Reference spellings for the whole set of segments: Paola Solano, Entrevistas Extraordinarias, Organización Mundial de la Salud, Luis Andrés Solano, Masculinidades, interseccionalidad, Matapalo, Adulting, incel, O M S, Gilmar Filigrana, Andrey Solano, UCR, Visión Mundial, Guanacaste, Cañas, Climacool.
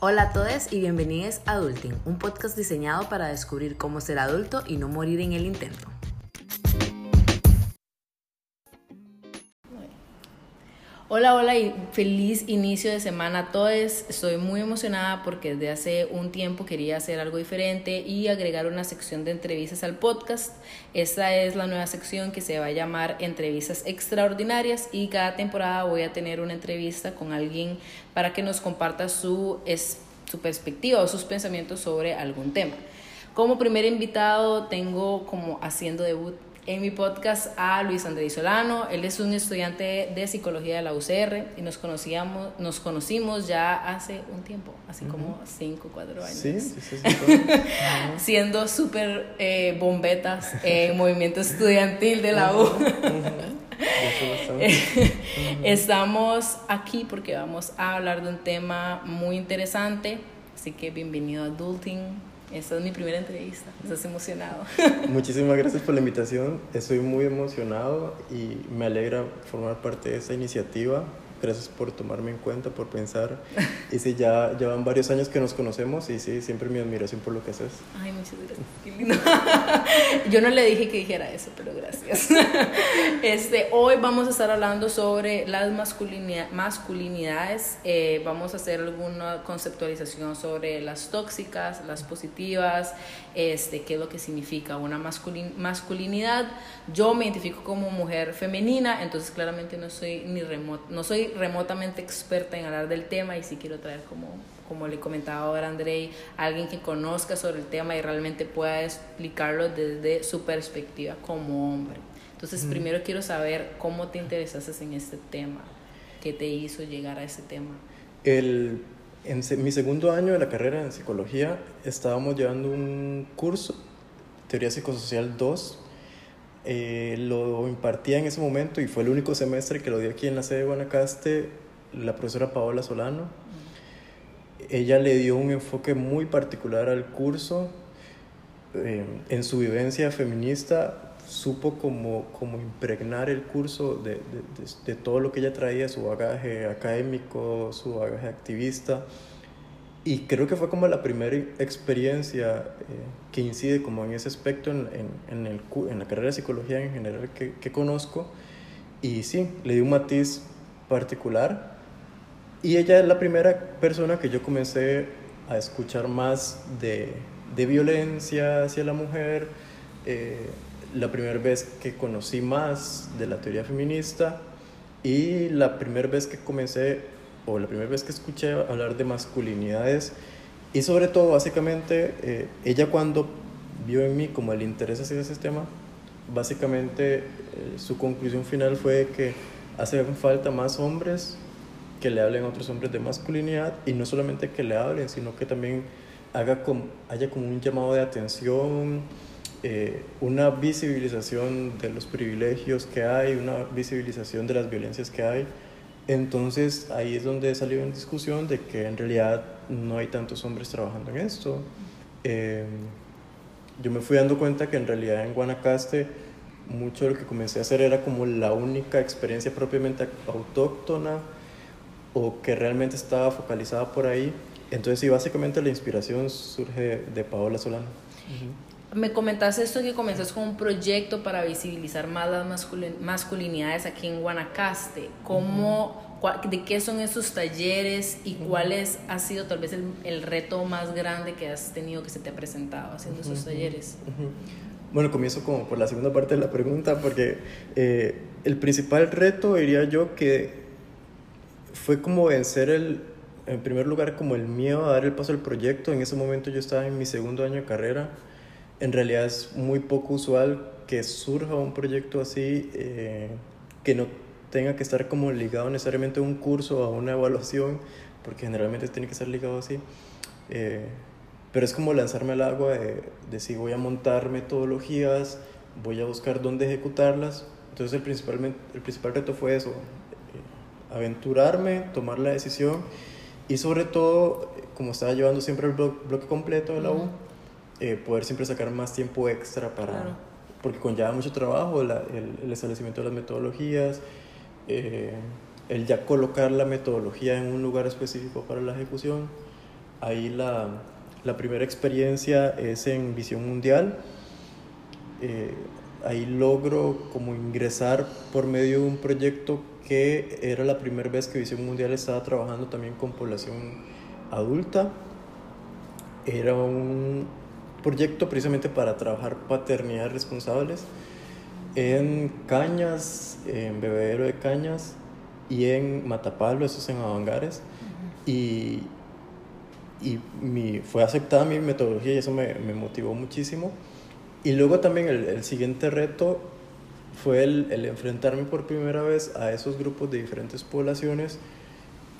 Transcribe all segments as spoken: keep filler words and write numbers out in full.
Hola a todos y bienvenidos a Adulting, un podcast diseñado para descubrir cómo ser adulto y no morir en el intento. Hola, hola y feliz inicio de semana a todos. Estoy muy emocionada porque desde hace un tiempo quería hacer algo diferente y agregar una sección de entrevistas al podcast. Esta es la nueva sección que se va a llamar Entrevistas Extraordinarias y cada temporada voy a tener una entrevista con alguien para que nos comparta su, es, su perspectiva o sus pensamientos sobre algún tema. Como primer invitado tengo como haciendo debut en mi podcast a Luis Andrés Solano. Él es un estudiante de psicología de la U C R y nos conocíamos, nos conocimos ya hace un tiempo, así uh-huh. como cinco o cuatro años. Sí, sí, sí. sí claro. uh-huh. Siendo súper eh, bombetas en eh, movimiento estudiantil de la U. Uh-huh. Uh-huh. Uh-huh. Estamos aquí porque vamos a hablar de un tema muy interesante, así que bienvenido a Adulting. Esta es mi primera entrevista, estás emocionado. Muchísimas gracias por la invitación, estoy muy emocionado y me alegra formar parte de esta iniciativa. Gracias por tomarme en cuenta, por pensar. Y sí, ya, ya van varios años que nos conocemos y sí, siempre mi admiración por lo que haces. Ay, muchas gracias, qué lindo. Yo no le dije que dijera eso, pero gracias. Este, hoy vamos a estar hablando sobre las masculinidad, masculinidades. Eh, vamos a hacer alguna conceptualización sobre las tóxicas, las positivas, este, qué es lo que significa una masculin, masculinidad. Yo me identifico como mujer femenina, entonces claramente no soy ni remoto, no soy remotamente experta en hablar del tema y sí quiero traer, como, como le comentaba ahora Andrey, alguien que conozca sobre el tema y realmente pueda explicarlo desde su perspectiva como hombre. Entonces mm. primero quiero saber cómo te interesaste en este tema, qué te hizo llegar a este tema. El, en mi segundo año de la carrera en psicología estábamos llevando un curso, teoría psicosocial dos. Eh, lo impartía en ese momento y fue el único semestre que lo di aquí en la sede de Guanacaste, la profesora Paola Solano. Ella le dio un enfoque muy particular al curso. Eh, en su vivencia feminista supo como, como impregnar el curso de, de, de, de todo lo que ella traía, su bagaje académico, su bagaje activista. Y creo que fue como la primera experiencia eh, que incide como en ese aspecto en, en, en, el, en la carrera de psicología en general que, que conozco. Y sí, le di un matiz particular. Y ella es la primera persona que yo comencé a escuchar más de, de violencia hacia la mujer. Eh, la primera vez que conocí más de la teoría feminista. Y la primera vez que comencé... o la primera vez que escuché hablar de masculinidades, y sobre todo, básicamente, eh, ella cuando vio en mí como el interés hacia ese tema, básicamente eh, su conclusión final fue que hacen falta más hombres que le hablen a otros hombres de masculinidad, y no solamente que le hablen, sino que también haga como, haya como un llamado de atención, eh, una visibilización de los privilegios que hay, una visibilización de las violencias que hay. Entonces ahí es donde salió en discusión de que en realidad no hay tantos hombres trabajando en esto. Eh, yo me fui dando cuenta que en realidad en Guanacaste mucho de lo que comencé a hacer era como la única experiencia propiamente autóctona o que realmente estaba focalizada por ahí. Entonces sí, básicamente la inspiración surge de, de Paola Solano. Uh-huh. Me comentaste esto que comenzaste con un proyecto para visibilizar más las masculin- masculinidades aquí en Guanacaste. ¿Cómo, cua- ¿De qué son esos talleres y uh-huh. cuál es, ha sido tal vez el, el reto más grande que has tenido que se te ha presentado haciendo uh-huh. esos talleres? Uh-huh. Bueno, comienzo como por la segunda parte de la pregunta porque eh, el principal reto diría yo que fue como vencer el, en primer lugar como el miedo a dar el paso al proyecto. En ese momento yo estaba en mi segundo año de carrera. En realidad es muy poco usual que surja un proyecto así, eh, que no tenga que estar como ligado necesariamente a un curso o a una evaluación, porque generalmente tiene que estar ligado así. Eh, pero es como lanzarme al agua de decir, voy a montar metodologías, voy a buscar dónde ejecutarlas. Entonces el principal, el principal reto fue eso, eh, aventurarme, tomar la decisión y sobre todo, como estaba llevando siempre el blo- bloque completo de la U, Eh, poder siempre sacar más tiempo extra para claro. porque conlleva mucho trabajo la, el, el establecimiento de las metodologías, eh, el ya colocar la metodología en un lugar específico para la ejecución. Ahí la, la primera experiencia es en Visión Mundial. Eh, ahí logro como ingresar por medio de un proyecto que era la primera vez que Visión Mundial estaba trabajando también con población adulta. Era un proyecto precisamente para trabajar paternidades responsables en Cañas, en Bebedero de Cañas y en Matapalo, eso es en Avangares. Uh-huh. y, y mi, fue aceptada mi metodología y eso me, me motivó muchísimo. Y luego también el, el siguiente reto fue el, el enfrentarme por primera vez a esos grupos de diferentes poblaciones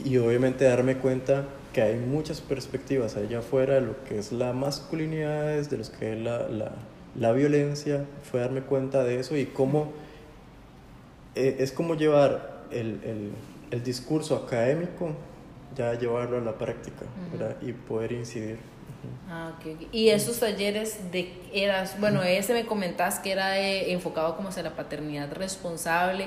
y obviamente darme cuenta que hay muchas perspectivas allá afuera de lo que es la masculinidad, de lo que es la, la, la violencia. Fue darme cuenta de eso y cómo eh, es como llevar el, el, el discurso académico, ya llevarlo a la práctica, uh-huh, ¿verdad? Y poder incidir. Ah, okay, okay. Y esos talleres de eras, bueno, ese me comentabas que era de, enfocado como hacia la paternidad responsable.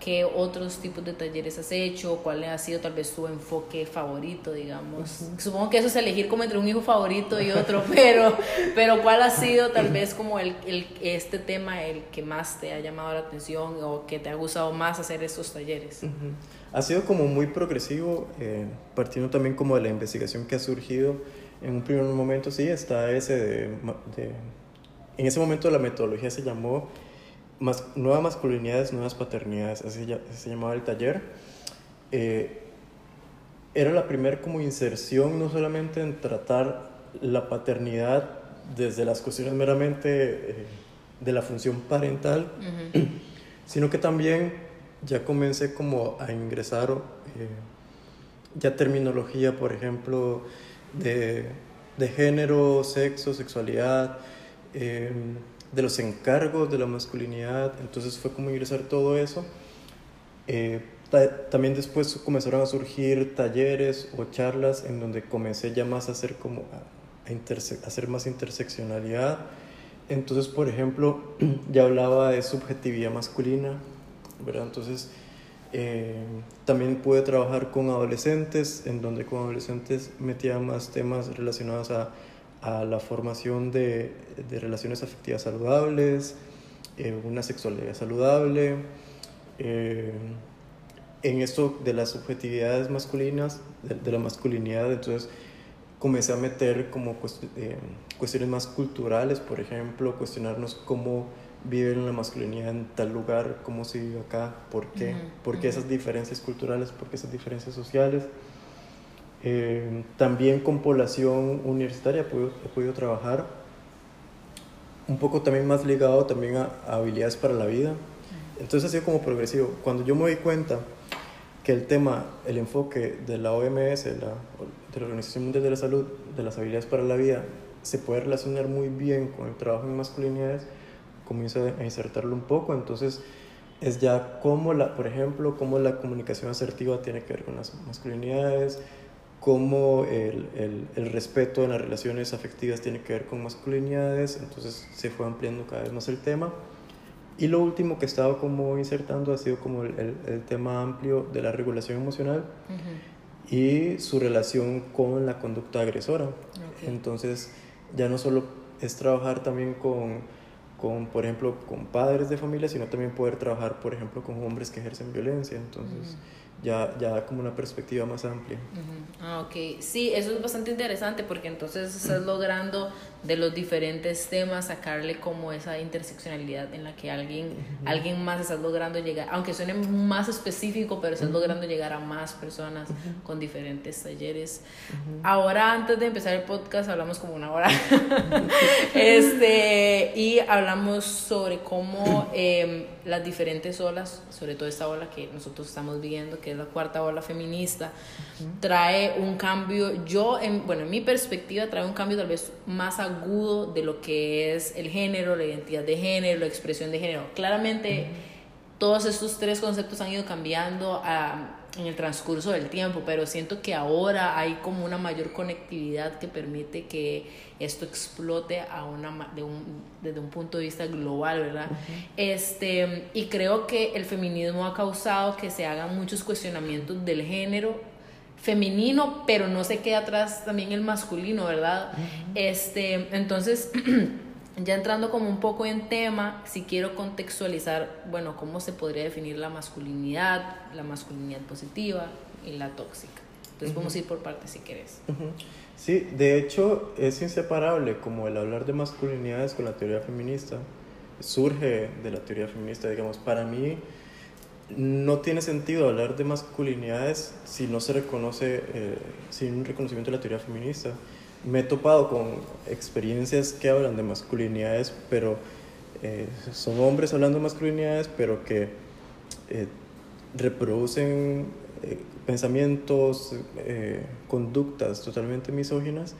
¿Qué otros tipos de talleres has hecho? ¿Cuál ha sido tal vez tu enfoque favorito, digamos? Uh-huh. Supongo que eso es elegir como entre un hijo favorito y otro, pero, pero ¿cuál ha sido tal vez como el, el, este tema el que más te ha llamado la atención o que te ha gustado más hacer estos talleres? Uh-huh. Ha sido como muy progresivo, eh, partiendo también como de la investigación que ha surgido. En un primer momento sí, está ese de, de... En ese momento la metodología se llamó Mas, Nuevas Masculinidades, Nuevas Paternidades, así ya, se llamaba el taller. Eh, era la primera como inserción, no solamente en tratar la paternidad desde las cuestiones meramente eh, de la función parental, uh-huh, sino que también ya comencé como a ingresar eh, ya terminología, por ejemplo, De, de género, sexo, sexualidad, eh, de los encargos de la masculinidad. Entonces fue como ingresar todo eso. eh, ta- también después comenzaron a surgir talleres o charlas en donde comencé ya más a hacer como a, a interse- hacer más interseccionalidad. Entonces, por ejemplo, ya hablaba de subjetividad masculina, ¿verdad? Entonces Eh, también pude trabajar con adolescentes, en donde con adolescentes metía más temas relacionados a, a la formación de, de relaciones afectivas saludables, eh, una sexualidad saludable. Eh, en esto de las subjetividades masculinas, de, de la masculinidad, entonces comencé a meter como cuest- eh, cuestiones más culturales, por ejemplo, cuestionarnos cómo viven la masculinidad en tal lugar, cómo se vive acá, por qué, uh-huh, por qué esas diferencias culturales, por qué esas diferencias sociales. Eh, también con población universitaria he podido, he podido trabajar un poco también más ligado también a, a habilidades para la vida. Entonces ha sido como progresivo. Cuando yo me di cuenta que el tema, el enfoque de la O M S, de la, de la Organización Mundial de la Salud, de las habilidades para la vida, se puede relacionar muy bien con el trabajo en masculinidades, comienzo a insertarlo un poco. Entonces es ya cómo, la, por ejemplo, cómo la comunicación asertiva tiene que ver con las masculinidades, cómo el, el, el respeto en las relaciones afectivas tiene que ver con masculinidades. Entonces se fue ampliando cada vez más el tema. Y lo último que he estado como insertando ha sido como el, el, el tema amplio de la regulación emocional, uh-huh, y su relación con la conducta agresora. Okay. Entonces ya no solo es trabajar también con... Con, por ejemplo, con padres de familia, sino también poder trabajar, por ejemplo, con hombres que ejercen violencia. Entonces, uh-huh, ya, ya como una perspectiva más amplia. Uh-huh. Ah, ok. Sí, eso es bastante interesante porque entonces estás logrando de los diferentes temas sacarle como esa interseccionalidad en la que alguien, uh-huh, alguien más estás logrando llegar, aunque suene más específico, pero estás, uh-huh, logrando llegar a más personas, uh-huh, con diferentes talleres. Uh-huh. Ahora, antes de empezar el podcast, hablamos como una hora. este, y hablamos sobre cómo eh, las diferentes olas, sobre todo esta ola que nosotros estamos viviendo, que es la cuarta ola feminista, uh-huh, trae un cambio. Yo, en, bueno, en mi perspectiva, trae un cambio tal vez más agotador agudo de lo que es el género, la identidad de género, la expresión de género. Claramente, uh-huh, todos estos tres conceptos han ido cambiando a, en el transcurso del tiempo, pero siento que ahora hay como una mayor conectividad que permite que esto explote a una, de un, desde un punto de vista global, ¿verdad? Uh-huh. Este, y creo que el feminismo ha causado que se hagan muchos cuestionamientos del género femenino, pero no se queda atrás también el masculino, ¿verdad? Uh-huh. Este, entonces, ya entrando como un poco en tema, si quiero contextualizar, bueno, ¿cómo se podría definir la masculinidad, la masculinidad positiva y la tóxica? Entonces, vamos a ir por partes si querés. Uh-huh. Sí, de hecho, es inseparable, como el hablar de masculinidades con la teoría feminista. Surge de la teoría feminista, digamos. Para mí, no tiene sentido hablar de masculinidades si no se reconoce, eh, sin un reconocimiento de la teoría feminista. Me he topado con experiencias que hablan de masculinidades, pero eh, son hombres hablando de masculinidades, pero que eh, reproducen eh, pensamientos, eh, conductas totalmente misóginas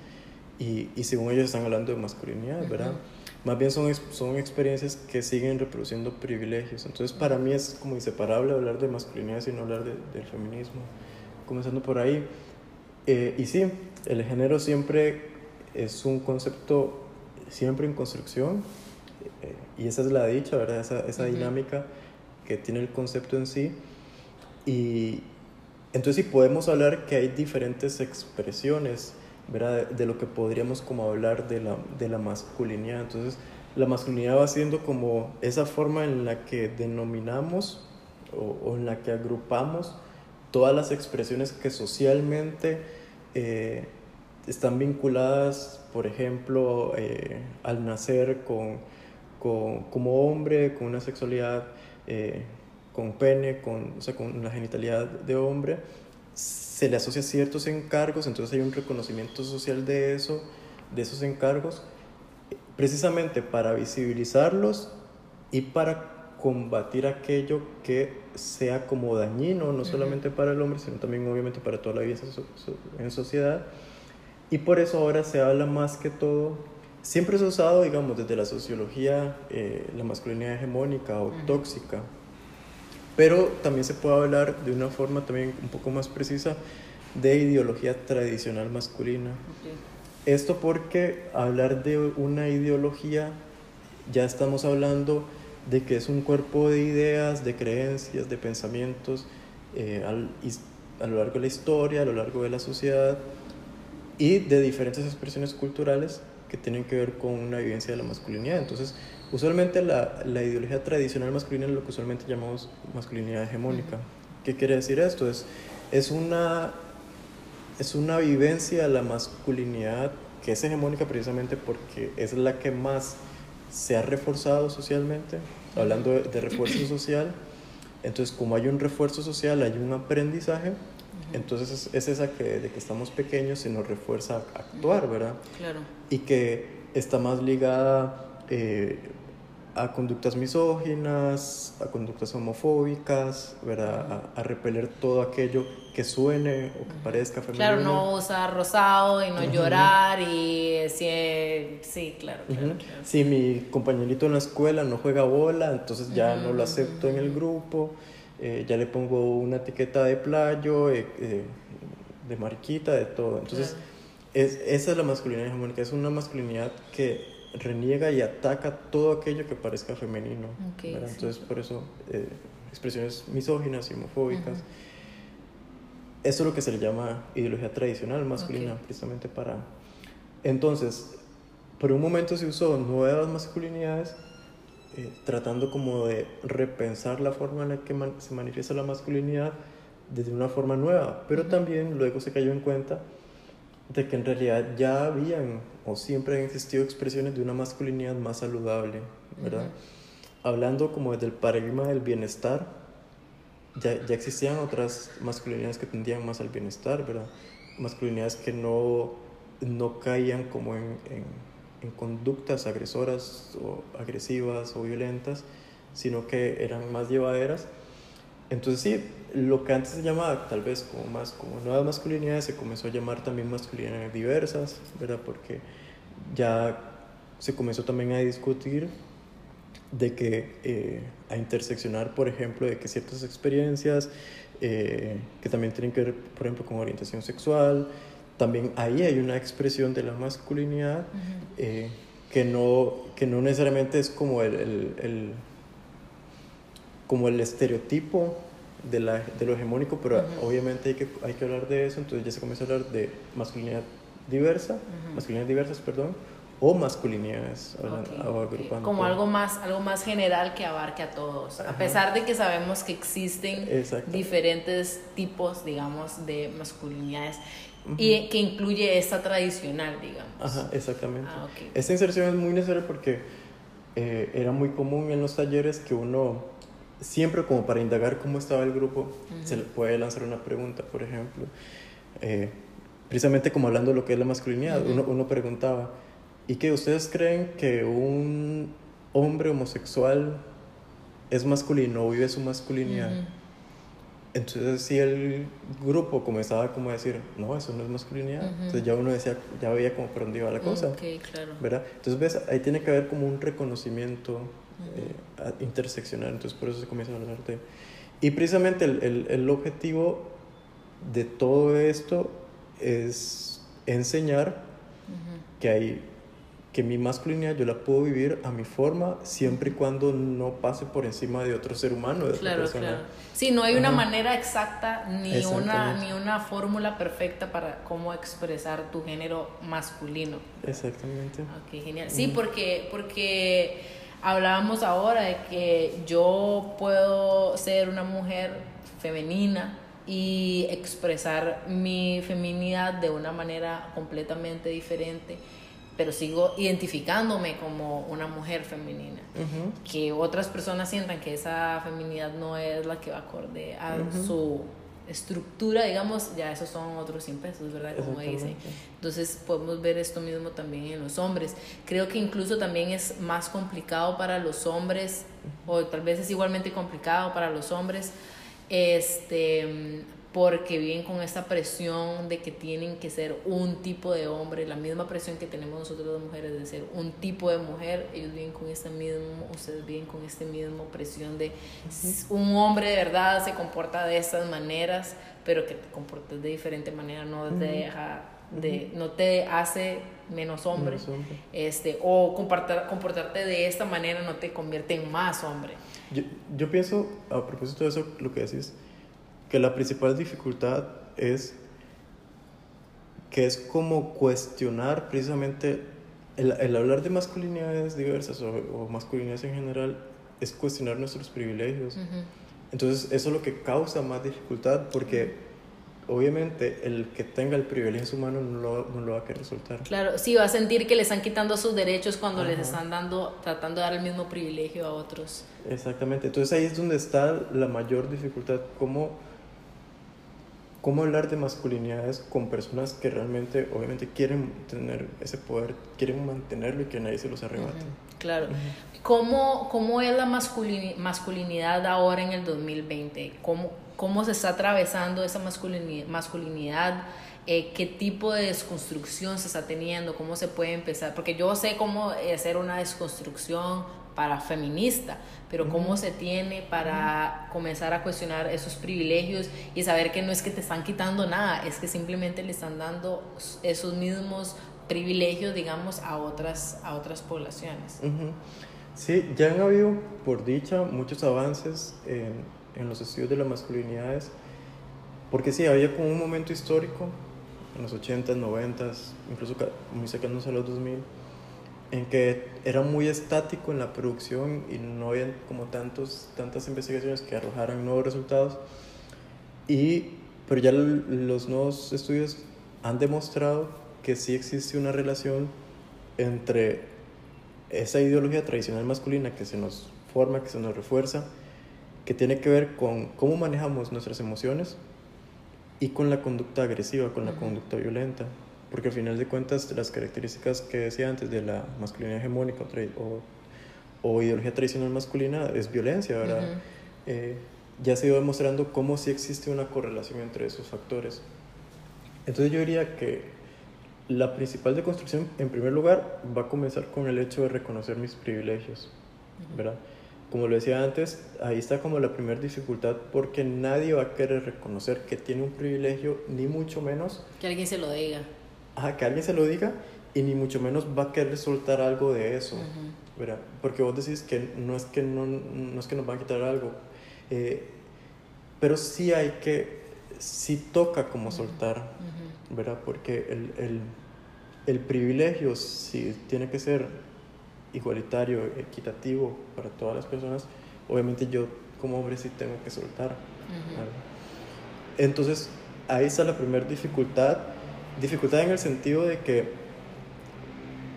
y, y según ellos están hablando de masculinidad, ¿verdad? Uh-huh. Más bien son, son experiencias que siguen reproduciendo privilegios. Entonces, para mí es como inseparable hablar de masculinidad sin hablar de, del feminismo, comenzando por ahí. Eh, y sí, el género siempre es un concepto siempre en construcción, eh, y esa es la dicha, ¿verdad? Esa, esa uh-huh. dinámica que tiene el concepto en sí. Y entonces sí podemos hablar que hay diferentes expresiones, ¿verdad? De, de lo que podríamos como hablar de la, de la masculinidad. Entonces la masculinidad va siendo como esa forma en la que denominamos o, o en la que agrupamos todas las expresiones que socialmente eh, están vinculadas, por ejemplo, eh, al nacer con, con, como hombre, con una sexualidad eh, con pene, con, o sea, con una genitalidad de hombre, se le asocia ciertos encargos, entonces hay un reconocimiento social de eso, de esos encargos, precisamente para visibilizarlos y para combatir aquello que sea como dañino, no solamente para el hombre, sino también obviamente para toda la vida en sociedad. Y por eso ahora se habla más que todo, siempre es usado, digamos, desde la sociología, eh, la masculinidad hegemónica o tóxica, pero también se puede hablar de una forma también un poco más precisa de ideología tradicional masculina. Okay. Esto porque hablar de una ideología, ya estamos hablando de que es un cuerpo de ideas, de creencias, de pensamientos eh, al, a lo largo de la historia, a lo largo de la sociedad y de diferentes expresiones culturales que tienen que ver con una vivencia de la masculinidad. Entonces, usualmente la, la ideología tradicional masculina es lo que usualmente llamamos masculinidad hegemónica. Uh-huh. ¿Qué quiere decir esto? Es, es, una, es una vivencia de la masculinidad que es hegemónica precisamente porque es la que más se ha reforzado socialmente, hablando de, de refuerzo social. Entonces, como hay un refuerzo social, hay un aprendizaje. Entonces es, es esa que desde que estamos pequeños se nos refuerza a actuar, ¿verdad? Claro. Y que está más ligada eh, a conductas misóginas, a conductas homofóbicas, ¿verdad? A, a repeler todo aquello que suene o que parezca femenino. Claro, no usar rosado y no uh-huh. llorar y sí, sí claro, claro, uh-huh. claro. Si mi compañerito en la escuela no juega bola, entonces ya uh-huh. no lo acepto en el grupo. Eh, ya le pongo una etiqueta de playo, eh, eh, de marquita, de todo. Entonces, yeah. es, esa es la masculinidad hegemónica. Es una masculinidad que reniega y ataca todo aquello que parezca femenino. Okay, sí. Entonces, por eso, eh, expresiones misóginas y homofóbicas. Uh-huh. Eso es lo que se le llama ideología tradicional masculina, okay. precisamente para... Entonces, por un momento se usó nuevas masculinidades, Eh, tratando como de repensar la forma en la que man- se manifiesta la masculinidad desde una forma nueva, pero también luego se cayó en cuenta de que en realidad ya habían o siempre han existido expresiones de una masculinidad más saludable, ¿verdad? Uh-huh. Hablando como desde el paradigma del bienestar, ya, ya existían otras masculinidades que tendían más al bienestar, ¿verdad? Masculinidades que no, no caían como en... en en conductas agresoras o agresivas o violentas, sino que eran más llevaderas. Entonces sí, lo que antes se llamaba tal vez como más como nuevas masculinidades se comenzó a llamar también masculinidades diversas, ¿verdad? Porque ya se comenzó también a discutir de que eh, a interseccionar, por ejemplo, de que ciertas experiencias eh, que también tienen que ver, por ejemplo, con orientación sexual, también ahí hay una expresión de la masculinidad uh-huh. eh, que, no, que no necesariamente es como el, el, el, como el estereotipo de, la, de lo hegemónico, pero uh-huh. obviamente hay que, hay que hablar de eso. Entonces ya se comienza a hablar de masculinidad diversa, uh-huh. masculinidades diversas, perdón, o masculinidades, okay. o agrupando como algo más, algo más general que abarque a todos, ajá. a pesar de que sabemos que existen exacto. diferentes tipos, digamos, de masculinidades, uh-huh. y que incluye esta tradicional, digamos. Ajá, exactamente. Ah, okay. Esta inserción es muy necesaria porque eh, era muy común en los talleres que uno, siempre como para indagar cómo estaba el grupo, uh-huh. se le puede lanzar una pregunta, por ejemplo, eh, precisamente como hablando de lo que es la masculinidad, uh-huh. uno, uno preguntaba, ¿y qué ustedes creen que un hombre homosexual es masculino o vive su masculinidad? Uh-huh. Entonces sí, el grupo comenzaba como a decir, no, eso no es masculinidad. Uh-huh. Entonces ya uno decía, ya veía como por dónde iba la cosa. Okay, claro. ¿Verdad? Entonces ves, ahí tiene que haber como un reconocimiento uh-huh. eh, interseccional. Entonces por eso se comienza a hablar de... Y precisamente el, el, el objetivo de todo esto es enseñar uh-huh. que hay... que mi masculinidad yo la puedo vivir a mi forma siempre y cuando no pase por encima de otro ser humano, de claro, otra persona. Claro. Sí, no hay una ajá. manera exacta ni una, ni una fórmula perfecta para cómo expresar tu género masculino. Exactamente. Ok, genial. Sí, mm. porque, porque hablábamos ahora de que yo puedo ser una mujer femenina y expresar mi feminidad de una manera completamente diferente, pero sigo identificándome como una mujer femenina. Uh-huh. Que otras personas sientan que esa feminidad no es la que va acorde a uh-huh. su estructura, digamos, ya esos son otros cien pesos, ¿verdad? Como dicen. Entonces podemos ver esto mismo también en los hombres. Creo que incluso también es más complicado para los hombres, o tal vez es igualmente complicado para los hombres, este... porque viven con esta presión de que tienen que ser un tipo de hombre, la misma presión que tenemos nosotros las mujeres de ser un tipo de mujer, ellos viven con esta misma, ustedes viven con esta misma presión de uh-huh. un hombre de verdad se comporta de estas maneras, pero que te comportes de diferente manera no te uh-huh. deja de, no te hace menos hombre, menos hombre. Este, o comportar, comportarte de esta manera no te convierte en más hombre. Yo, yo pienso, a propósito de eso, lo que decís, que la principal dificultad es que es como cuestionar precisamente el, el hablar de masculinidades diversas o, o masculinidades en general es cuestionar nuestros privilegios. Uh-huh. Entonces eso es lo que causa más dificultad porque obviamente el que tenga el privilegio en su mano no lo, no lo va a querer soltar. Claro, sí, va a sentir que le están quitando sus derechos cuando uh-huh. les están dando, tratando de dar el mismo privilegio a otros. Exactamente, entonces ahí es donde está la mayor dificultad, cómo ¿Cómo hablar de masculinidades con personas que realmente, obviamente, quieren tener ese poder, quieren mantenerlo y que nadie se los arrebate? Uh-huh, claro. Uh-huh. ¿Cómo, ¿Cómo es la masculin- masculinidad ahora en el dos mil veinte? ¿Cómo, cómo se está atravesando esa masculini- masculinidad? Eh, ¿Qué tipo de desconstrucción se está teniendo? ¿Cómo se puede empezar? Porque yo sé cómo hacer una desconstrucción para feminista, pero uh-huh. cómo se tiene para uh-huh. comenzar a cuestionar esos privilegios y saber que no es que te están quitando nada, es que simplemente le están dando esos mismos privilegios, digamos, a otras, a otras poblaciones. Uh-huh. Sí, ya han habido, por dicha, muchos avances en, en los estudios de las masculinidades, porque sí, había como un momento histórico, en los ochentas, noventas, incluso muy cercanos a los dos mil, en que era muy estático en la producción y no había como tantos, tantas investigaciones que arrojaran nuevos resultados, y, pero ya los nuevos estudios han demostrado que sí existe una relación entre esa ideología tradicional masculina que se nos forma, que se nos refuerza, que tiene que ver con cómo manejamos nuestras emociones y con la conducta agresiva, con la conducta violenta. Porque al final de cuentas, las características que decía antes de la masculinidad hegemónica o, o ideología tradicional masculina es violencia, ¿verdad? Uh-huh. Eh, ya se iba demostrando cómo sí existe una correlación entre esos factores. Entonces yo diría que la principal deconstrucción, en primer lugar, va a comenzar con el hecho de reconocer mis privilegios, uh-huh. ¿verdad? Como lo decía antes, ahí está como la primera dificultad porque nadie va a querer reconocer que tiene un privilegio, ni mucho menos... que alguien se lo diga. Ajá, que alguien se lo diga y ni mucho menos va a querer soltar algo de eso, uh-huh. ¿verdad? Porque vos decís que no es que, no, no es que nos van a quitar algo, eh, pero sí hay que, sí toca como soltar, uh-huh. ¿verdad? Porque el, el, el privilegio sí tiene que ser igualitario, equitativo para todas las personas. Obviamente yo como hombre sí tengo que soltar. Uh-huh. Entonces ahí está la primera dificultad, dificultad en el sentido de que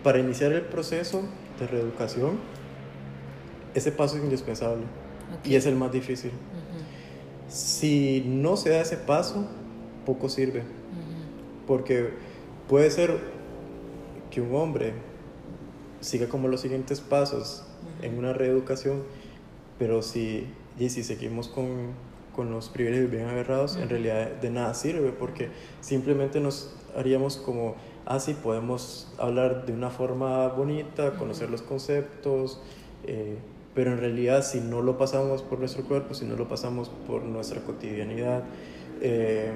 para iniciar el proceso de reeducación, ese paso es indispensable, okay. y es el más difícil. Uh-huh. Si no se da ese paso, poco sirve, uh-huh. porque puede ser que un hombre siga como los siguientes pasos uh-huh. en una reeducación, pero si, y si seguimos con... con los privilegios bien agarrados, uh-huh. en realidad de nada sirve, porque simplemente nos haríamos como, ah, sí, podemos hablar de una forma bonita, uh-huh. conocer los conceptos, eh, pero en realidad si no lo pasamos por nuestro cuerpo, si no lo pasamos por nuestra cotidianidad, eh,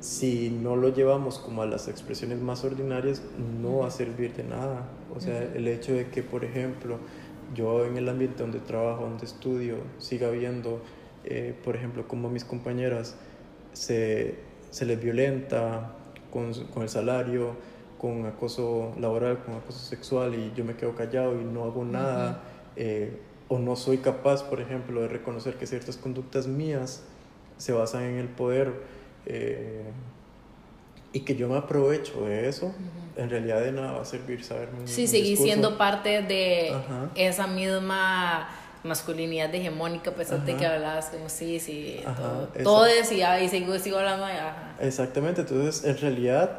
si no lo llevamos como a las expresiones más ordinarias, no va a servir de nada. O sea, uh-huh. el hecho de que, por ejemplo, yo en el ambiente donde trabajo, donde estudio, siga viendo... Eh, por ejemplo, como mis compañeras se, se les violenta con, con el salario, con acoso laboral, con acoso sexual, y yo me quedo callado y no hago nada, uh-huh. eh, o no soy capaz, por ejemplo, de reconocer que ciertas conductas mías se basan en el poder, eh, y que yo me aprovecho de eso, uh-huh. en realidad de nada va a servir saber mi, sí, mi seguí discurso. Siendo parte de Ajá. esa misma... masculinidad hegemónica, a pesar de que hablabas como sí, sí, ajá, todo decía y sigo, sigo hablando. Ajá. Exactamente, entonces en realidad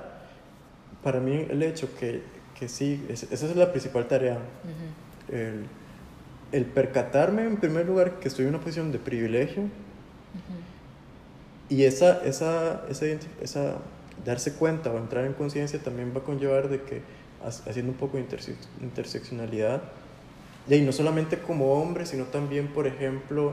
para mí el hecho que, que sí, es, esa es la principal tarea, uh-huh. el, el percatarme en primer lugar que estoy en una posición de privilegio, uh-huh. y esa, esa, esa, esa darse cuenta o entrar en conciencia también va a conllevar de que haciendo un poco de interse- interseccionalidad. Y no solamente como hombre, sino también, por ejemplo,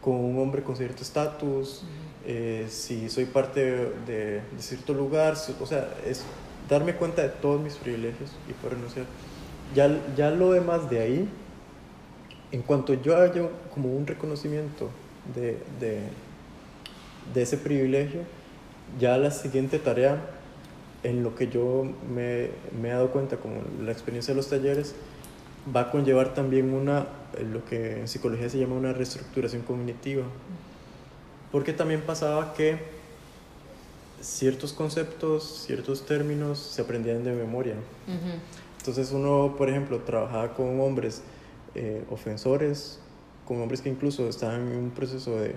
con un hombre con cierto estatus, uh-huh. eh, si soy parte de, de cierto lugar, o sea, es darme cuenta de todos mis privilegios y poder renunciar. Ya, ya lo demás de ahí, en cuanto yo haya como un reconocimiento de, de, de ese privilegio, ya la siguiente tarea, en lo que yo me, me he dado cuenta, como la experiencia de los talleres, va a conllevar también una, lo que en psicología se llama una reestructuración cognitiva, porque también pasaba que ciertos conceptos, ciertos términos se aprendían de memoria. Uh-huh. Entonces uno, por ejemplo, trabajaba con hombres eh, ofensores, con hombres que incluso estaban en un proceso de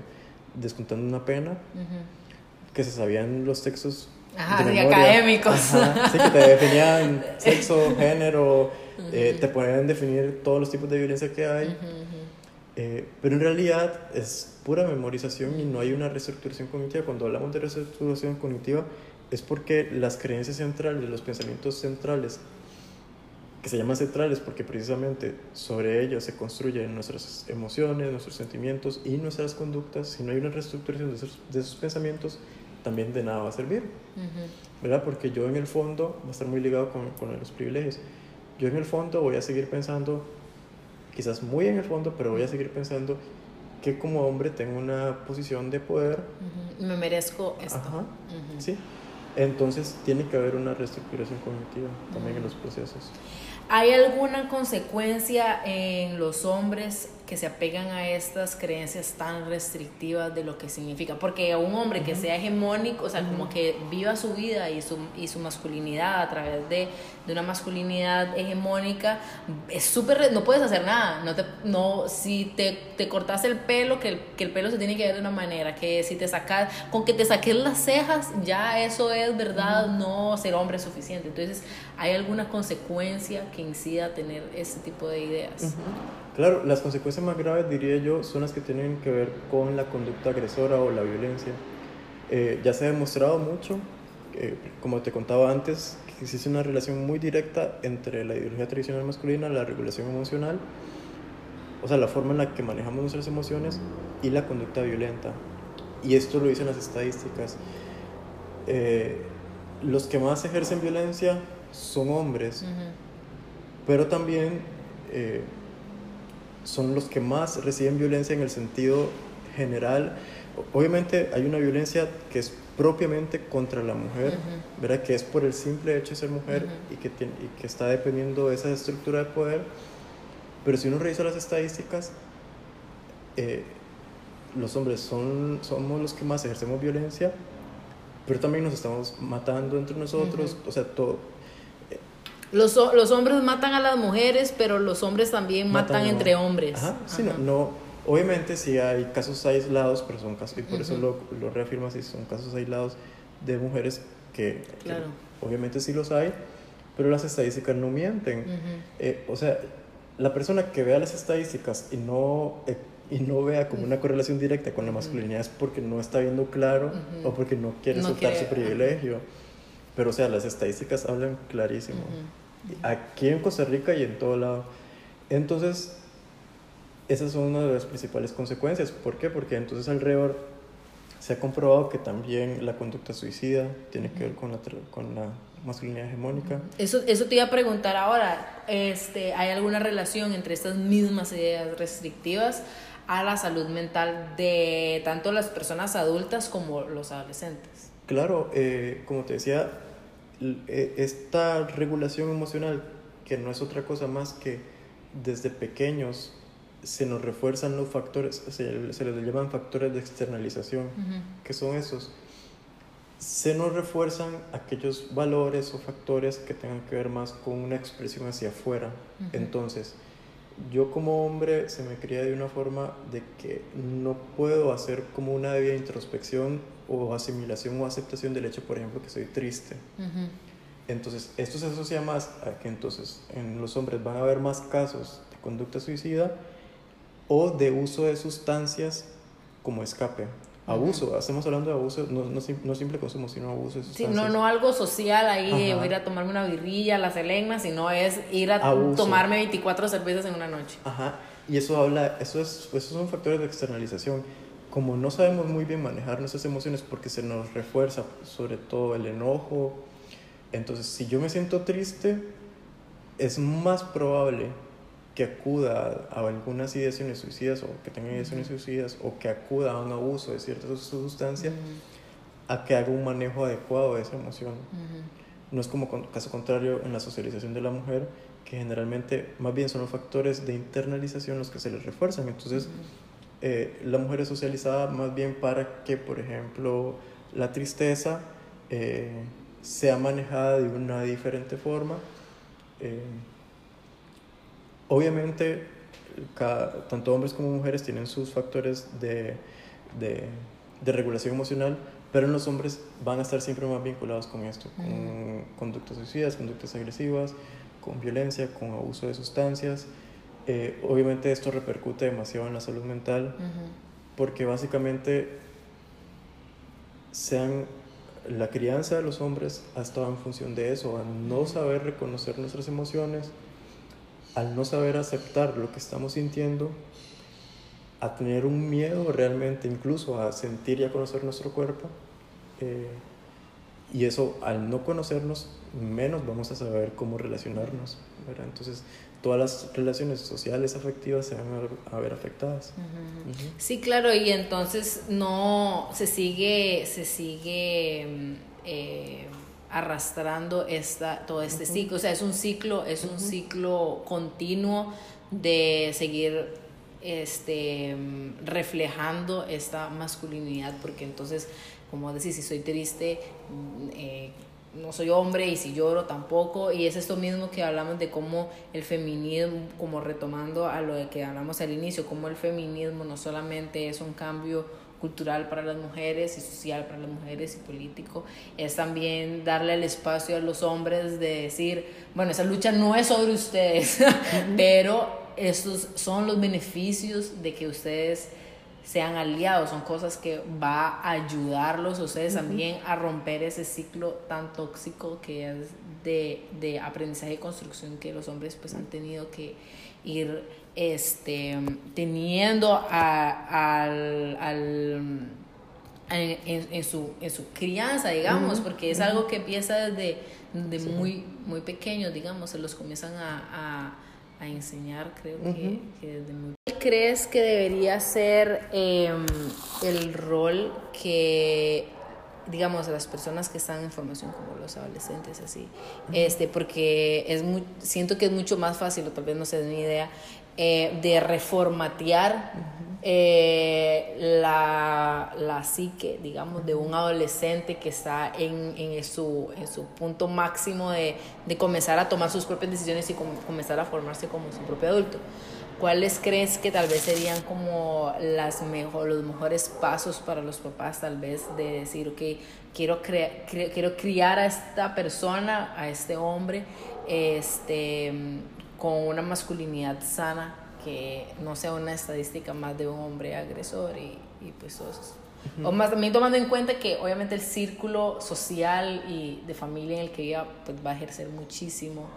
descontando una pena, uh-huh. que se sabían los textos. Ajá, sí, académicos. Ajá, sí, que te definían sexo, género, uh-huh. eh, te ponían definir todos los tipos de violencia que hay, uh-huh, uh-huh. Eh, pero en realidad es pura memorización y no hay una reestructuración cognitiva. Cuando hablamos de reestructuración cognitiva es porque las creencias centrales, los pensamientos centrales, que se llaman centrales porque precisamente sobre ellos se construyen nuestras emociones, nuestros sentimientos y nuestras conductas. Si no hay una reestructuración de esos, de esos pensamientos, también de nada va a servir, uh-huh. ¿verdad? Porque yo en el fondo, va a estar muy ligado con, con los privilegios, yo en el fondo voy a seguir pensando, quizás muy en el fondo, pero voy a seguir pensando que como hombre tengo una posición de poder. Uh-huh. Me merezco esto. Ajá, uh-huh. sí. Entonces tiene que haber una reestructuración cognitiva también uh-huh. en los procesos. ¿Hay alguna consecuencia en los hombres que se apegan a estas creencias tan restrictivas de lo que significa? Porque un hombre uh-huh. que sea hegemónico, o sea, uh-huh. como que viva su vida y su, y su masculinidad a través de, de una masculinidad hegemónica, es súper, no puedes hacer nada. No te, no, si te, te cortas el pelo, que el, que el pelo se tiene que ver de una manera, que si te sacas, con que te saques las cejas, ya eso es verdad, uh-huh. no ser hombre es suficiente. Entonces, ¿hay alguna consecuencia que incida a tener ese tipo de ideas? Uh-huh. Claro, las consecuencias más graves, diría yo, son las que tienen que ver con la conducta agresora o la violencia. Eh, ya se ha demostrado mucho, eh, como te contaba antes, que existe una relación muy directa entre la ideología tradicional masculina, la regulación emocional, o sea, la forma en la que manejamos nuestras emociones, y la conducta violenta. Y esto lo dicen las estadísticas. Eh, los que más ejercen violencia son hombres, uh-huh. pero también eh, son los que más reciben violencia en el sentido general, Obviamente hay una violencia que es propiamente contra la mujer, uh-huh. ¿verdad? Que es por el simple hecho de ser mujer, uh-huh. y, que tiene, y que está dependiendo de esa estructura de poder. Pero si uno revisa las estadísticas, eh, los hombres son, somos los que más ejercemos violencia, pero también nos estamos matando entre nosotros, uh-huh. o sea, todo. Los, los hombres matan a las mujeres, pero los hombres también matan, matan entre hombres. Ajá, sí, Ajá. No, no, obviamente sí hay casos aislados, pero son casos, y por uh-huh. eso lo, lo reafirmo así, son casos aislados de mujeres que, claro. que obviamente sí los hay, pero las estadísticas no mienten. Uh-huh. Eh, o sea, la persona que vea las estadísticas y no, eh, y no vea como una correlación directa con la masculinidad, uh-huh. es porque no está viendo claro, uh-huh. o porque no quiere no soltar quiere, su privilegio. Uh-huh. Pero o sea, las estadísticas hablan clarísimo. Uh-huh. Uh-huh. Aquí en Costa Rica y en todo lado. Entonces, esas son una de las principales consecuencias. ¿Por qué? Porque entonces alrededor se ha comprobado que también la conducta suicida tiene que ver con la, con la masculinidad hegemónica. Eso, eso te iba a preguntar ahora. Este, ¿hay alguna relación entre estas mismas ideas restrictivas a la salud mental de tanto las personas adultas como los adolescentes? Claro, eh, como te decía, esta regulación emocional, que no es otra cosa más que desde pequeños se nos refuerzan los factores, se, se les llaman factores de externalización, uh-huh. que son esos. Se nos refuerzan aquellos valores o factores que tengan que ver más con una expresión hacia afuera. Uh-huh. Entonces, yo como hombre se me cría de una forma de que no puedo hacer como una debida introspección o asimilación o aceptación del hecho, por ejemplo, que soy triste. Uh-huh. Entonces, esto se asocia más a que entonces en los hombres van a haber más casos de conducta suicida o de uso de sustancias como escape. Abuso, uh-huh. estamos hablando de abuso, no, no, no simple consumo, sino abuso de sustancias. Sí, no, no algo social ahí, ajá. voy a ir a tomarme una birrilla, la selenma, sino es ir a abuso. Tomarme veinticuatro cervezas en una noche. Ajá, y eso habla, eso es, esos son factores de externalización. Como no sabemos muy bien manejar nuestras emociones porque se nos refuerza, sobre todo el enojo, entonces si yo me siento triste, es más probable que acuda a algunas ideaciones suicidas o que tenga ideaciones uh-huh. suicidas o que acuda a un abuso de cierta sustancia uh-huh. a que haga un manejo adecuado de esa emoción. Uh-huh. No es como con, caso contrario en la socialización de la mujer, que generalmente más bien son los factores de internalización los que se les refuerzan. Entonces, uh-huh. eh, la mujer es socializada más bien para que, por ejemplo, la tristeza eh, sea manejada de una diferente forma. Eh, Obviamente, cada, tanto hombres como mujeres tienen sus factores de, de, de regulación emocional, pero en los hombres van a estar siempre más vinculados con esto, con uh-huh. conductas suicidas, conductas agresivas, con violencia, con abuso de sustancias. Eh, obviamente esto repercute demasiado en la salud mental, uh-huh. porque básicamente sean, la crianza de los hombres ha estado en función de eso, a no saber reconocer nuestras emociones, al no saber aceptar lo que estamos sintiendo, a tener un miedo realmente, incluso a sentir y a conocer nuestro cuerpo, eh, y eso, al no conocernos, menos vamos a saber cómo relacionarnos, ¿verdad? Entonces, todas las relaciones sociales, afectivas, se van a ver afectadas. Uh-huh. Uh-huh. Sí, claro, y entonces no, se sigue, se sigue... Eh, arrastrando esta, todo este uh-huh. ciclo, o sea, es un ciclo, es uh-huh. un ciclo continuo de seguir este, reflejando esta masculinidad, porque entonces, como decís, si soy triste, eh, no soy hombre, y si lloro tampoco, y es esto mismo que hablamos de cómo el feminismo, como retomando a lo de que hablamos al inicio, cómo el feminismo no solamente es un cambio cultural para las mujeres y social para las mujeres y político, es también darle el espacio a los hombres de decir, bueno, esa lucha no es sobre ustedes, uh-huh. pero estos son los beneficios de que ustedes sean aliados, son cosas que va a ayudarlos ustedes uh-huh. también a romper ese ciclo tan tóxico que es de, de aprendizaje y construcción que los hombres pues han tenido que ir este teniendo a, al, al en, en su en su crianza, digamos, uh-huh. porque es algo que empieza desde de sí. muy muy pequeños, digamos, se los comienzan a, a a enseñar, creo uh-huh. que, que desde muy... ¿Crees que debería ser eh, el rol que, digamos, las personas que están en formación, como los adolescentes, así, uh-huh. este, porque es muy, siento que es mucho más fácil, o tal vez no sé, es mi idea, eh, de reformatear uh-huh. eh, la, la psique, digamos, uh-huh. de un adolescente que está en, en, su, en su punto máximo de, de comenzar a tomar sus propias decisiones y com- comenzar a formarse como su propio adulto? ¿Cuáles crees que tal vez serían como las mejor, los mejores pasos para los papás, tal vez, de decir, ok, quiero, crea, cre, quiero criar a esta persona, a este hombre, este, con una masculinidad sana, que no sea una estadística más de un hombre agresor y, y pues todo eso? Uh-huh. O más también tomando en cuenta que obviamente el círculo social y de familia en el que viva pues, va a ejercer muchísimo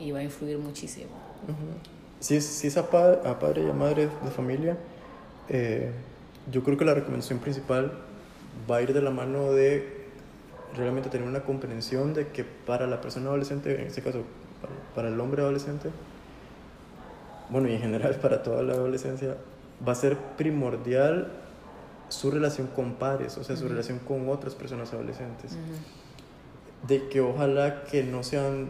y va a influir muchísimo. Uh-huh. Si es, si es a, pa- a padre y a madre de familia, eh, yo creo que la recomendación principal va a ir de la mano de realmente tener una comprensión de que para la persona adolescente, en este caso para, para el hombre adolescente, bueno, y en general para toda la adolescencia, va a ser primordial su relación con pares, o sea, su uh-huh. relación con otras personas adolescentes. Uh-huh. De que ojalá que no sean,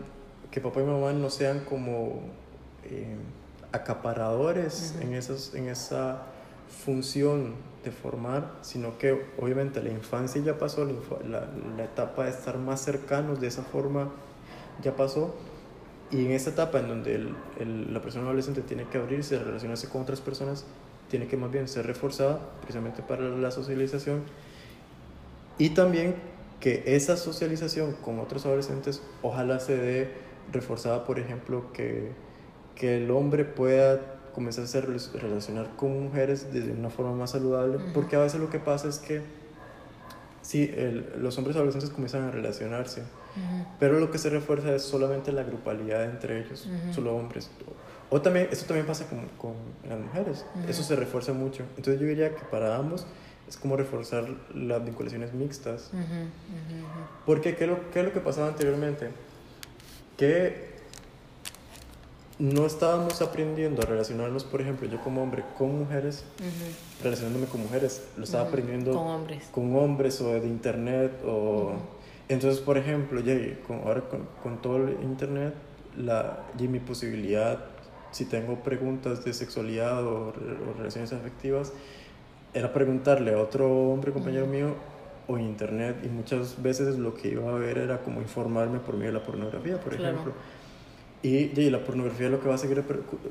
que papá y mamá no sean como... Eh, acaparadores uh-huh. en, esos, en esa función de formar, sino que obviamente la infancia ya pasó, la, la etapa de estar más cercanos de esa forma ya pasó, y en esa etapa en donde el, el, la persona adolescente tiene que abrirse, relacionarse con otras personas, tiene que más bien ser reforzada precisamente para la socialización, y también que esa socialización con otros adolescentes ojalá se dé reforzada, por ejemplo, que que el hombre pueda comenzar a relacionar con mujeres de una forma más saludable, uh-huh. porque a veces lo que pasa es que sí, el, los hombres adolescentes comienzan a relacionarse, uh-huh. pero lo que se refuerza es solamente la grupalidad entre ellos, uh-huh. solo hombres. O, o también, eso también pasa con, con las mujeres, uh-huh. eso se refuerza mucho. Entonces yo diría que para ambos es como reforzar las vinculaciones mixtas. Uh-huh. Uh-huh. Porque ¿qué es lo, qué es lo que pasaba anteriormente? Que... no estábamos aprendiendo a relacionarnos, por ejemplo, yo como hombre con mujeres, uh-huh. relacionándome con mujeres, lo estaba uh-huh. aprendiendo con hombres. con hombres o de internet. O... Uh-huh. Entonces, por ejemplo, ya, con, ahora con, con todo el internet, la, ya, mi posibilidad, si tengo preguntas de sexualidad o, o relaciones afectivas, era preguntarle a otro hombre, compañero uh-huh. mío, o en internet, y muchas veces lo que iba a ver era como informarme por medio de la pornografía, por claro. ejemplo. Y, y la pornografía lo que va a seguir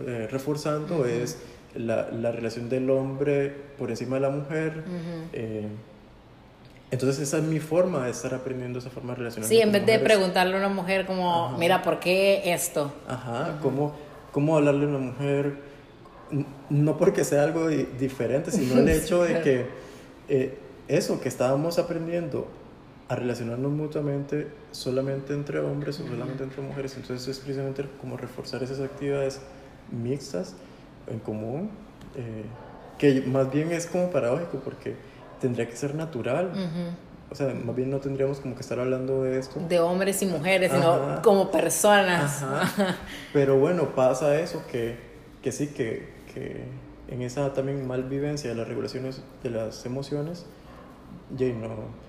eh, reforzando uh-huh. es la, la relación del hombre por encima de la mujer. Uh-huh. Eh, entonces esa es mi forma de estar aprendiendo, esa forma de relacionarme. Sí, en vez mujeres. de preguntarle a una mujer como, ajá. mira, ¿por qué esto? Ajá, uh-huh. ¿cómo, cómo hablarle a una mujer? No porque sea algo di- diferente, sino el hecho de que eh, eso que estábamos aprendiendo a relacionarnos mutuamente solamente entre hombres o solamente entre mujeres. Entonces es precisamente como reforzar esas actividades mixtas en común, eh, que más bien es como paradójico porque tendría que ser natural. Uh-huh. O sea, más bien no tendríamos como que estar hablando de esto de hombres y mujeres, ajá. sino como personas. Ajá. Pero bueno, pasa eso que, que sí, que, que en esa también malvivencia de las regulaciones de las emociones, ya no...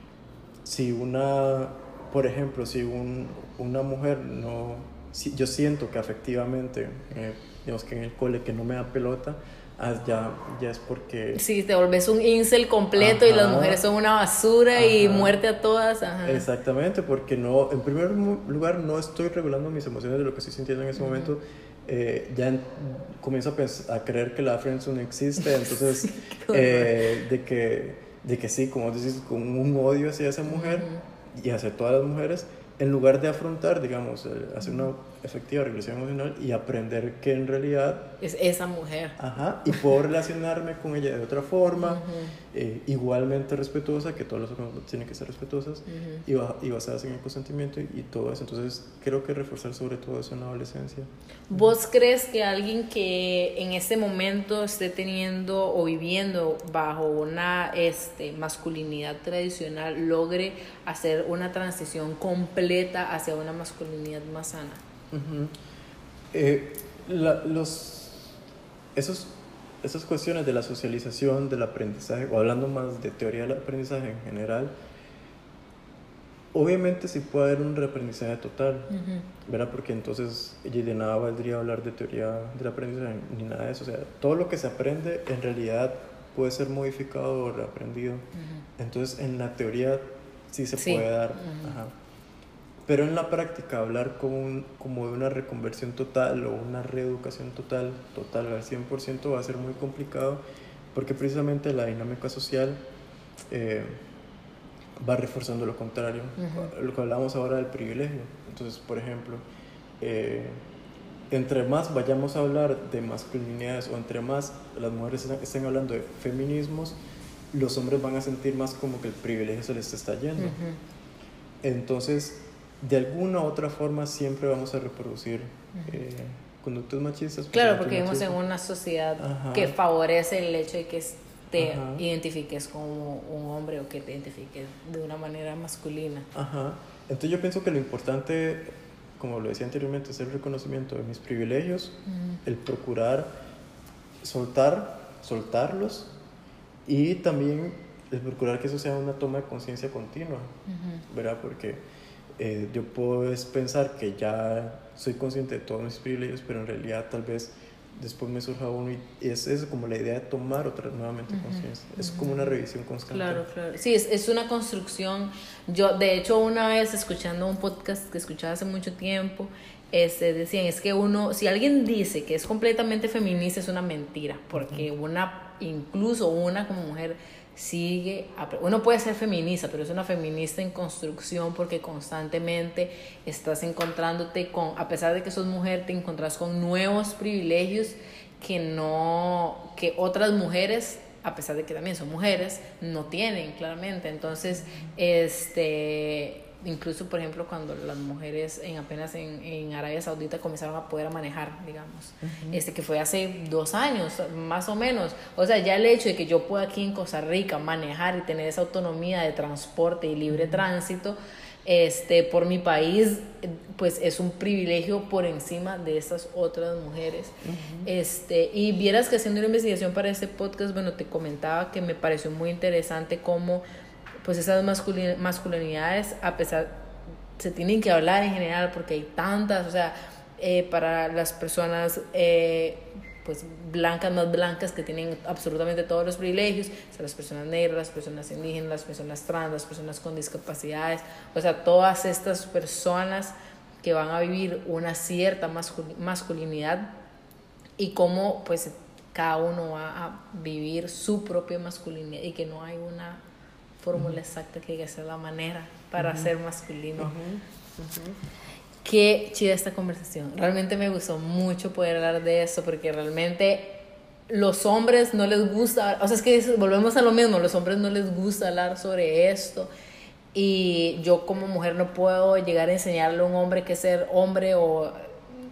Si una, por ejemplo, si un, una mujer no, si yo siento que afectivamente, eh, digamos que en el cole que no me da pelota, ah, ya, ya es porque... Sí, te volvés un incel completo, ajá, y las mujeres son una basura, ajá, y muerte a todas. Ajá. Exactamente, porque no, en primer lugar no estoy regulando mis emociones de lo que estoy sintiendo en ese uh-huh. momento. Eh, ya en, comienzo a, pens- a creer que la friendzone existe, entonces eh, de que... de que sí, como decís, con un odio hacia esa mujer uh-huh. y hacia todas las mujeres, en lugar de afrontar, digamos, hacer una efectiva regulación emocional y aprender que en realidad... es esa mujer. Ajá, y puedo relacionarme con ella de otra forma, uh-huh. eh, igualmente respetuosa, que todas las personas tienen que ser respetuosas, uh-huh. y, y basadas en el consentimiento y, y todo eso. Entonces, creo que reforzar sobre todo eso en la adolescencia. ¿Vos uh-huh. crees que alguien que en este momento esté teniendo o viviendo bajo una este, masculinidad tradicional logre hacer una transición completa hacia una masculinidad más sana? Uh-huh. Eh, la, los, esos, esas cuestiones de la socialización, del aprendizaje, o hablando más de teoría del aprendizaje en general, obviamente sí puede haber un reaprendizaje total, uh-huh. ¿verdad? Porque entonces de nada valdría hablar de teoría del aprendizaje ni nada de eso. O sea, todo lo que se aprende en realidad puede ser modificado o reaprendido. Uh-huh. Entonces, en la teoría sí se sí. puede dar. Uh-huh. Ajá. Pero en la práctica, hablar como, un, como de una reconversión total o una reeducación total, total al cien por ciento, va a ser muy complicado porque precisamente la dinámica social... Eh, va reforzando lo contrario, uh-huh. lo que hablamos ahora del privilegio. Entonces, por ejemplo, eh, entre más vayamos a hablar de masculinidades o entre más las mujeres estén hablando de feminismos, los hombres van a sentir más como que el privilegio se les está yendo. Uh-huh. Entonces, de alguna u otra forma siempre vamos a reproducir uh-huh. eh, conductas machistas. Claro, porque vivimos en una sociedad Ajá. que favorece el hecho de que es te Ajá. identifiques como un hombre o que te identifiques de una manera masculina. Ajá. Entonces yo pienso que lo importante, como lo decía anteriormente, es el reconocimiento de mis privilegios, uh-huh. el procurar soltar, soltarlos y también el procurar que eso sea una toma de conciencia continua, uh-huh. ¿verdad? Porque eh, yo puedo pensar que ya soy consciente de todos mis privilegios, pero en realidad tal vez... después me surja uno y es, es como la idea de tomar otra nuevamente uh-huh, conciencia. Es uh-huh. como una revisión constante. Claro, claro. Sí, es, es una construcción. Yo, de hecho, una vez escuchando un podcast que escuchaba hace mucho tiempo, este, decían, es que uno, si alguien dice que es completamente feminista, es una mentira, porque uh-huh. una, incluso una como mujer, sigue, uno puede ser feminista, pero es una feminista en construcción porque constantemente estás encontrándote con, a pesar de que sos mujer, te encontrás con nuevos privilegios que no, que otras mujeres, a pesar de que también son mujeres, no tienen claramente. Entonces, este, incluso por ejemplo cuando las mujeres en apenas en, en Arabia Saudita comenzaron a poder manejar, digamos, uh-huh. este que fue hace dos años más o menos, o sea, ya el hecho de que yo pueda aquí en Costa Rica manejar y tener esa autonomía de transporte y libre uh-huh. tránsito este por mi país, pues es un privilegio por encima de estas otras mujeres. Uh-huh. este y vieras que haciendo una investigación para este podcast, bueno, te comentaba que me pareció muy interesante cómo pues esas masculinidades, a pesar, se tienen que hablar en general porque hay tantas, o sea, eh, para las personas eh, pues blancas, más blancas, que tienen absolutamente todos los privilegios, o sea, las personas negras, las personas indígenas, las personas trans, las personas con discapacidades, o sea, todas estas personas que van a vivir una cierta masculinidad y cómo pues cada uno va a vivir su propia masculinidad y que no hay una... fórmula exacta que hay que hacer la manera para uh-huh. ser masculino. Uh-huh. Uh-huh. Qué chida esta conversación. Realmente me gustó mucho poder hablar de eso porque realmente los hombres no les gusta, o sea, es que volvemos a lo mismo, los hombres no les gusta hablar sobre esto y yo como mujer no puedo llegar a enseñarle a un hombre que ser hombre o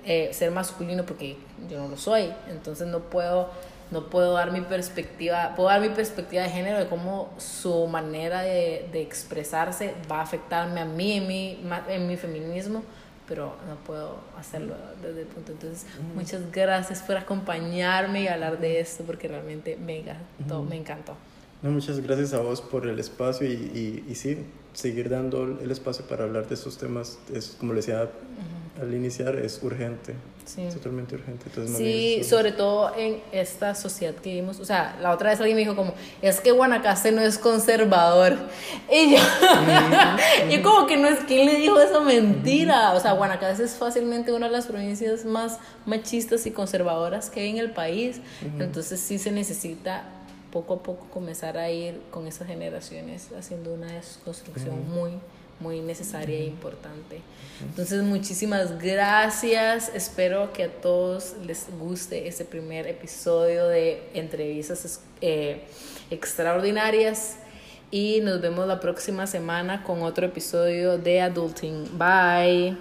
eh, ser masculino porque yo no lo soy, entonces no puedo... No puedo dar mi perspectiva, puedo dar mi perspectiva de género, de cómo su manera de, de expresarse va a afectarme a mí, en mi, en mi feminismo, pero no puedo hacerlo desde el punto. Entonces, uh-huh. muchas gracias por acompañarme y hablar de esto, porque realmente me encantó. Uh-huh. Me encantó. No, muchas gracias a vos por el espacio y, y, y sí, seguir dando el espacio para hablar de estos temas, es, como les decía, uh-huh. al iniciar es urgente, sí. es totalmente urgente. Entonces, sí, no sobre todo en esta sociedad que vivimos. O sea, la otra vez alguien me dijo como, es que Guanacaste no es conservador. Y yo, mm-hmm. yo como que no es, ¿quién le dijo esa mentira? Mm-hmm. O sea, Guanacaste es fácilmente una de las provincias más machistas y conservadoras que hay en el país. Mm-hmm. Entonces sí se necesita poco a poco comenzar a ir con esas generaciones haciendo una desconstrucción mm-hmm. muy... muy necesaria e importante. Entonces, muchísimas gracias. Espero que a todos les guste este primer episodio de Entrevistas eh, Extraordinarias y nos vemos la próxima semana con otro episodio de Adulting. Bye.